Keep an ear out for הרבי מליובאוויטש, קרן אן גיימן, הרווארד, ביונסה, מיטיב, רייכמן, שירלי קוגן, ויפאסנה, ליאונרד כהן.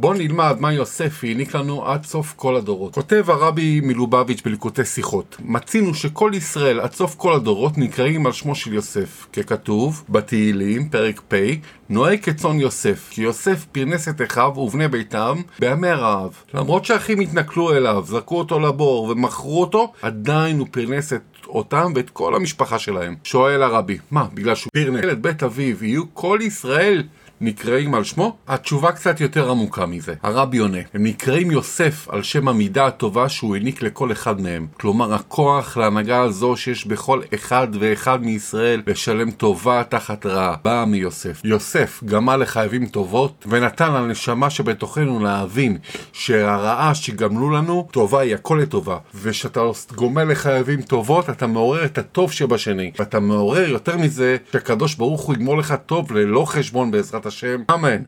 בואו נלמד מה יוסף העניק לנו עד סוף כל הדורות. כותב הרבי מליובאוויטש בליקוטי שיחות: מצינו שכל ישראל עד סוף כל הדורות נקראים על שמו של יוסף, ככתוב בתהילים פרק פ': נוהג כצאן יוסף, כי יוסף פרנס את אחיו ובני ביתם בימי הרעב. למרות שאחים התנכלו אליו, זרקו אותו לבור ומכרו אותו, עדיין הוא פרנס את אותם ואת כל המשפחה שלהם. שואל הרבי, מה, בגלל שהוא פרנס את בית אביו יהיו כל ישראל נקראים על שמו? התשובה קצת יותר עמוקה מזה. הרבי עונה, הם נקראים יוסף על שם המידה הטובה שהוא העניק לכל אחד מהם. כלומר, הכוח להנהגה הזו שיש בכל אחד ואחד מישראל לשלם טובה תחת רעה, באה מיוסף. יוסף גמל לחייבים טובות ונתן לנשמה שבתוכנו להבין שהרעה שגמלו לנו, טובה היא הכל לטובה. ושאתה גומל לחייבים טובות, אתה מעורר את הטוב שבשני. ואתה מעורר יותר מזה, שהקדוש ברוך הוא יגמור לך טוב ללא חשבון בעזרת השם. אמן.